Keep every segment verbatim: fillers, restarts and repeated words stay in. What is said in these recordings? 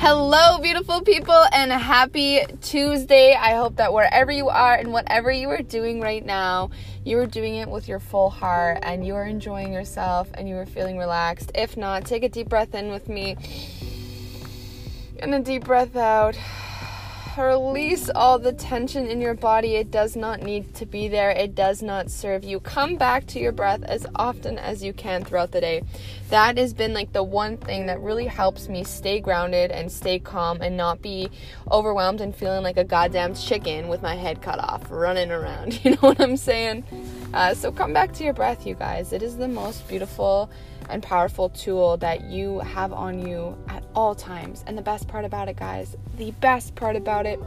Hello, beautiful people, and happy Tuesday. I hope that wherever you are and whatever you are doing right now, you are doing it with your full heart and you are enjoying yourself and you are feeling relaxed. If not, take a deep breath in with me and a deep breath out. Release all the tension in your body. It does not need to be there. It does not serve you. Come back to your breath as often as you can throughout the day. That has been like the one thing that really helps me stay grounded and stay calm and not be overwhelmed and feeling like a goddamn chicken with my head cut off running around. You know what I'm saying? Uh, so come back to your breath, you guys. It is the most beautiful and powerful tool that you have on you at all times. And the best part about it, guys, the best part about it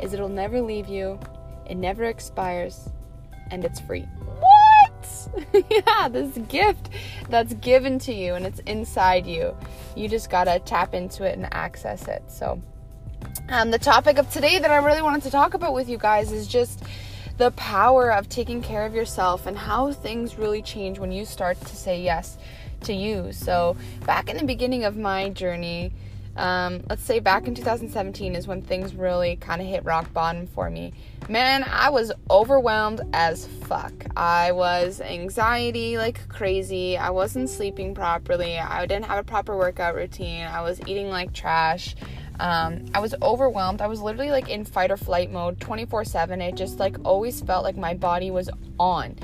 is it'll never leave you, it never expires, and it's free. What? Yeah, this gift that's given to you and it's inside you. You just gotta tap into it and access it. So um, the topic of today that I really wanted to talk about with you guys is just the power of taking care of yourself and how things really change when you start to say yes to you. So back in the beginning of my journey, um, let's say back in two thousand seventeen is when things really kind of hit rock bottom for me. Man, I was overwhelmed as fuck. I was anxiety like crazy. I wasn't sleeping properly. I didn't have a proper workout routine. I was eating like trash. Um, I was overwhelmed. I was literally like in fight or flight mode twenty-four seven. It just like always felt like my body was on,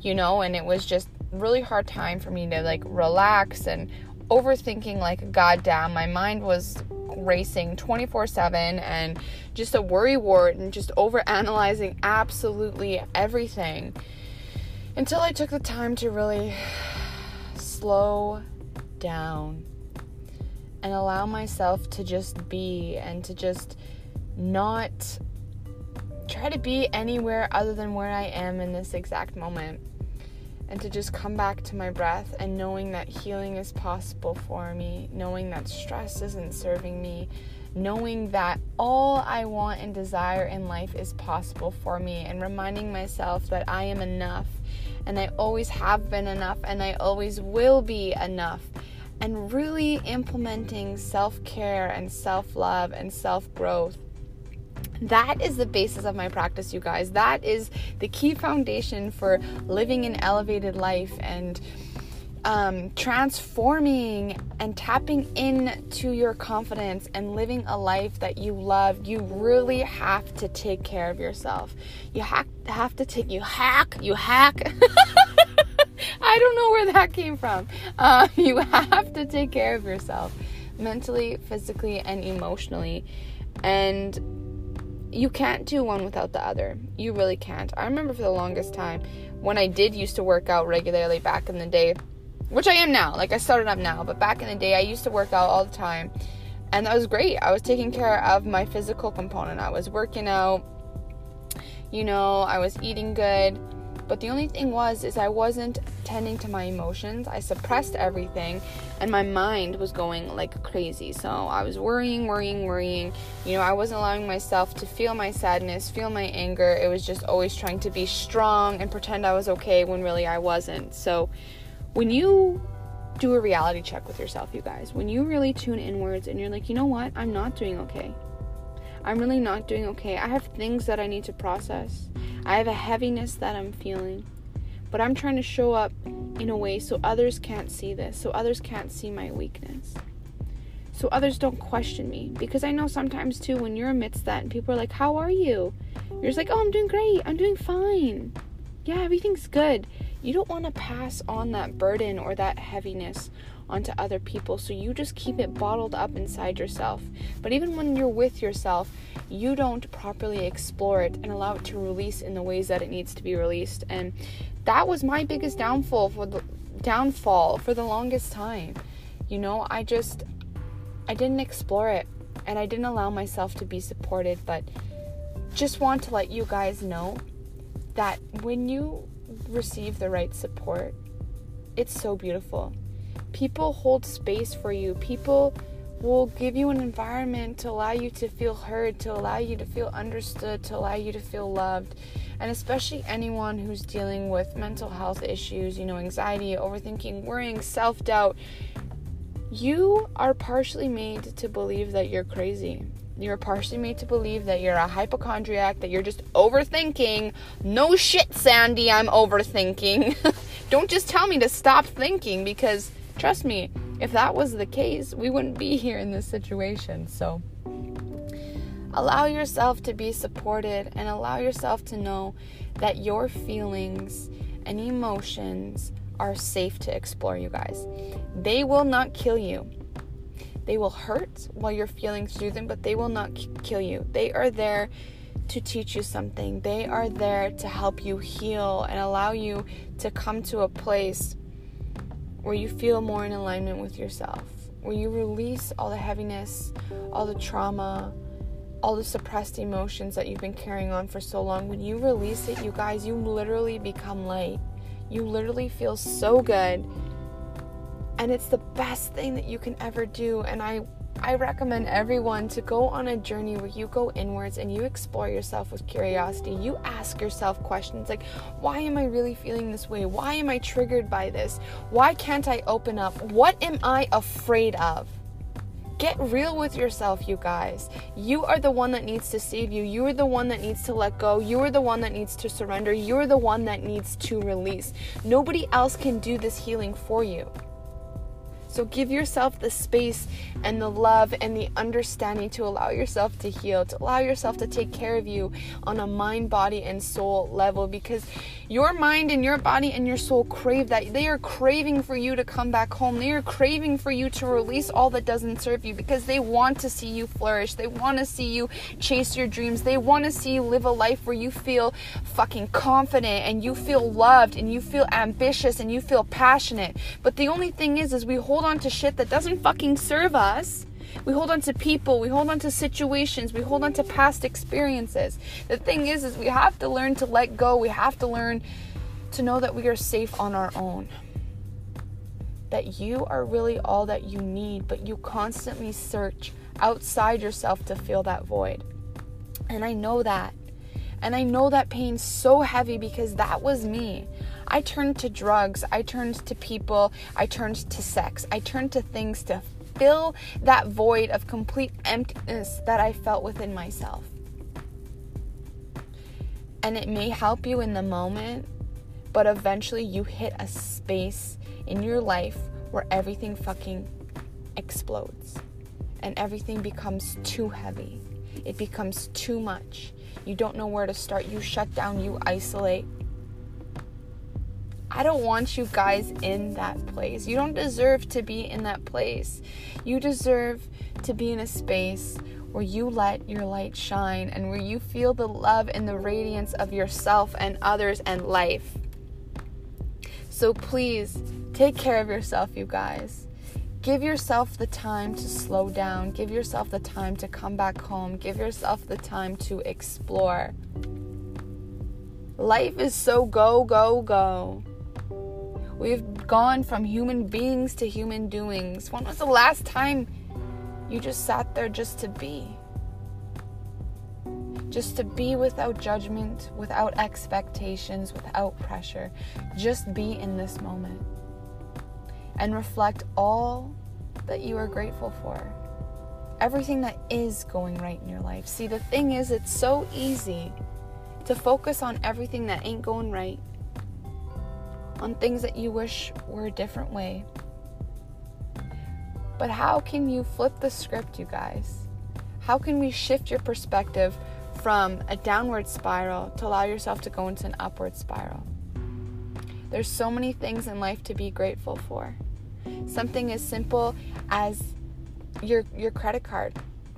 you know, and it was just really hard time for me to like relax and overthinking like goddamn. My mind was racing twenty-four seven and just a worry wart and just overanalyzing absolutely everything until I took the time to really slow down and allow myself to just be and to just not try to be anywhere other than where I am in this exact moment. And to just come back to my breath and knowing that healing is possible for me. Knowing that stress isn't serving me. Knowing that all I want and desire in life is possible for me. And reminding myself that I am enough. And I always have been enough. And I always will be enough. And really implementing self-care and self-love and self-growth. That is the basis of my practice, you guys. That is the key foundation for living an elevated life and um, transforming and tapping into your confidence and living a life that you love. You really have to take care of yourself. You ha- have to take... You hack! You hack! I don't know where that came from. Uh, you have to take care of yourself mentally, physically, and emotionally. And you can't do one without the other. You really can't. I remember for the longest time when I did used to work out regularly back in the day, which I am now. Like, I started up now. But back in the day, I used to work out all the time. And that was great. I was taking care of my physical component. I was working out. You know, I was eating good. But the only thing was, is I wasn't tending to my emotions. I suppressed everything and my mind was going like crazy. So I was worrying, worrying, worrying. You know, I wasn't allowing myself to feel my sadness, feel my anger. It was just always trying to be strong and pretend I was okay when really I wasn't. So when you do a reality check with yourself, you guys, when you really tune inwards and you're like, you know what? I'm not doing okay. I'm really not doing okay. I have things that I need to process. I have a heaviness that I'm feeling, but I'm trying to show up in a way so others can't see this, so others can't see my weakness, so others don't question me. Because I know sometimes too, when you're amidst that and people are like, how are you? You're just like, oh, I'm doing great. I'm doing fine. Yeah, everything's good. You don't want to pass on that burden or that heaviness onto other people, so you just keep it bottled up inside yourself. But even when you're with yourself, you don't properly explore it and allow it to release in the ways that it needs to be released. And that was my biggest downfall for the downfall for the longest time. You know, I just I didn't explore it and I didn't allow myself to be supported. But just want to let you guys know that when you receive the right support, it's so beautiful. People hold space for you. People will give you an environment to allow you to feel heard, to allow you to feel understood, to allow you to feel loved. And especially anyone who's dealing with mental health issues, you know, anxiety, overthinking, worrying, self-doubt, you are partially made to believe that you're crazy. You're partially made to believe that you're a hypochondriac, that you're just overthinking. No shit, Sandy, I'm overthinking. Don't just tell me to stop thinking, because trust me, if that was the case, we wouldn't be here in this situation. So allow yourself to be supported, and allow yourself to know that your feelings and emotions are safe to explore, you guys. They will not kill you. They will hurt while you're feeling through them, but they will not k- kill you. They are there to teach you something. They are there to help you heal and allow you to come to a place where you feel more in alignment with yourself, where you release all the heaviness, all the trauma, all the suppressed emotions that you've been carrying on for so long. When you release it, you guys, you literally become light. You literally feel so good. And it's the best thing that you can ever do. And I, I recommend everyone to go on a journey where you go inwards and you explore yourself with curiosity. You ask yourself questions like, why am I really feeling this way? Why am I triggered by this? Why can't I open up? What am I afraid of? Get real with yourself, you guys. You are the one that needs to save you. You are the one that needs to let go. You are the one that needs to surrender. You are the one that needs to release. Nobody else can do this healing for you. So give yourself the space and the love and the understanding to allow yourself to heal, to allow yourself to take care of you on a mind, body, and soul level, because your mind and your body and your soul crave that. They are craving for you to come back home. They are craving for you to release all that doesn't serve you, because they want to see you flourish. They want to see you chase your dreams. They want to see you live a life where you feel fucking confident and you feel loved and you feel ambitious and you feel passionate. But the only thing is, is we hold on to shit that doesn't fucking serve us. We hold on to people, we hold on to situations, we hold on to past experiences. The thing is, is we have to learn to let go. We have to learn to know that we are safe on our own. That you are really all that you need, but you constantly search outside yourself to fill that void. And I know that. And I know that pain's so heavy, because that was me. I turned to drugs, I turned to people, I turned to sex, I turned to things to fill that void of complete emptiness that I felt within myself. And it may help you in the moment, but eventually you hit a space in your life where everything fucking explodes and everything becomes too heavy. It becomes too much. You don't know where to start. You shut down, you isolate. I don't want you guys in that place. You don't deserve to be in that place. You deserve to be in a space where you let your light shine and where you feel the love and the radiance of yourself and others and life. So please take care of yourself, you guys. Give yourself the time to slow down. Give yourself the time to come back home. Give yourself the time to explore. Life is so go, go, go. We've gone from human beings to human doings. When was the last time you just sat there just to be? Just to be without judgment, without expectations, without pressure. Just be in this moment. And reflect all that you are grateful for. Everything that is going right in your life. See, the thing is, it's so easy to focus on everything that ain't going right. On things that you wish were a different way. But how can you flip the script, you guys? How can we shift your perspective from a downward spiral to allow yourself to go into an upward spiral? There's so many things in life to be grateful for. Something as simple as your your credit card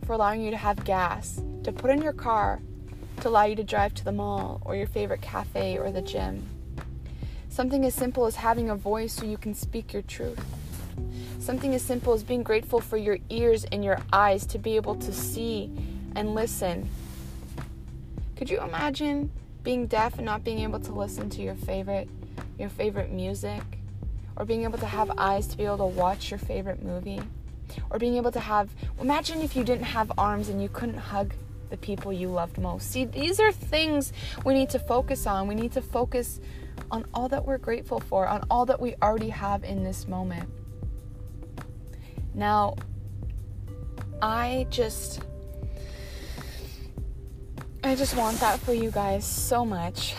for allowing you to have gas, to put in your car, to allow you to drive to the mall or your favorite cafe or the gym. Something as simple as having a voice so you can speak your truth. Something as simple as being grateful for your ears and your eyes to be able to see and listen. Could you imagine being deaf and not being able to listen to your favorite, your favorite music? Or being able to have eyes to be able to watch your favorite movie? Or being able to have... Imagine if you didn't have arms and you couldn't hug the people you loved most. See, these are things we need to focus on. We need to focus on all that we're grateful for, on all that we already have in this moment. Now, I just, I just want that for you guys so much,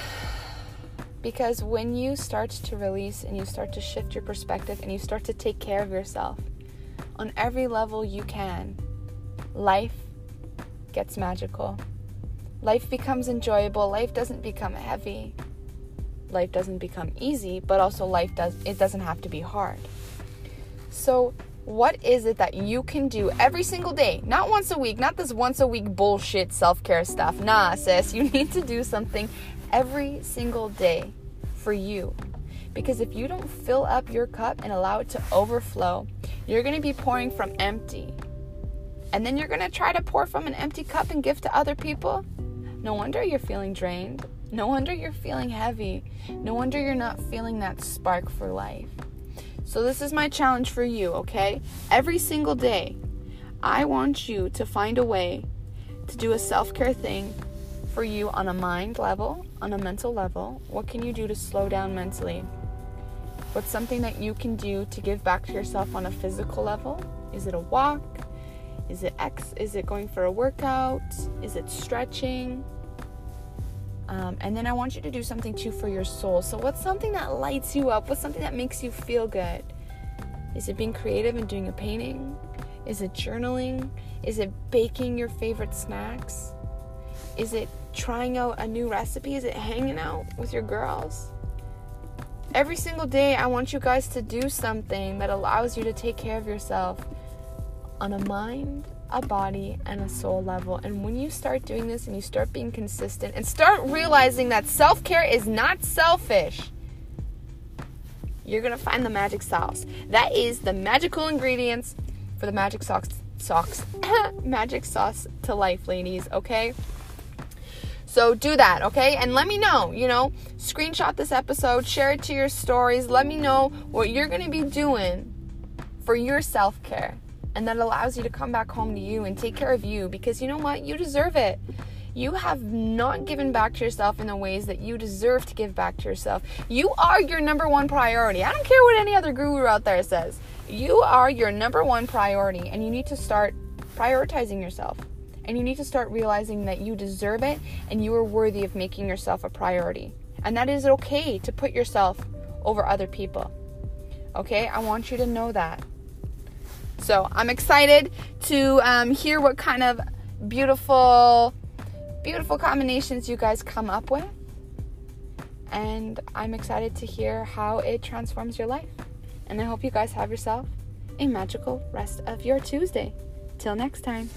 because when you start to release and you start to shift your perspective and you start to take care of yourself on every level you can, life gets magical. Life becomes enjoyable. Life doesn't become heavy. Life doesn't become easy, but also life does, it doesn't have to be hard. So what is it that you can do every single day? Not once a week, not this once a week bullshit self-care stuff. Nah, sis, you need to do something every single day for you. Because if you don't fill up your cup and allow it to overflow, you're going to be pouring from empty. And then you're going to try to pour from an empty cup and give to other people. No wonder you're feeling drained. No wonder you're feeling heavy. No wonder you're not feeling that spark for life. So this is my challenge for you, okay? Every single day, I want you to find a way to do a self-care thing for you on a mind level, on a mental level. What can you do to slow down mentally? What's something that you can do to give back to yourself on a physical level? Is it a walk? Is it ex- Is it going for a workout? Is it stretching? Um, and then I want you to do something too for your soul. So what's something that lights you up? What's something that makes you feel good? Is it being creative and doing a painting? Is it journaling? Is it baking your favorite snacks? Is it trying out a new recipe? Is it hanging out with your girls? Every single day, I want you guys to do something that allows you to take care of yourself on a mind, a body, and a soul level. And when you start doing this and you start being consistent and start realizing that self-care is not selfish, you're gonna find the magic sauce. That is the magical ingredients for the magic socks socks magic sauce to life, ladies, okay? So do that, okay? And let me know, you know, screenshot this episode, share it to your stories, let me know what you're gonna be doing for your self-care. And that allows you to come back home to you and take care of you, because you know what? You deserve it. You have not given back to yourself in the ways that you deserve to give back to yourself. You are your number one priority. I don't care what any other guru out there says. You are your number one priority, and you need to start prioritizing yourself. And you need to start realizing that you deserve it and you are worthy of making yourself a priority. And that is okay to put yourself over other people. Okay? I want you to know that. So I'm excited to um, hear what kind of beautiful, beautiful combinations you guys come up with. And I'm excited to hear how it transforms your life. And I hope you guys have yourself a magical rest of your Tuesday. Till next time.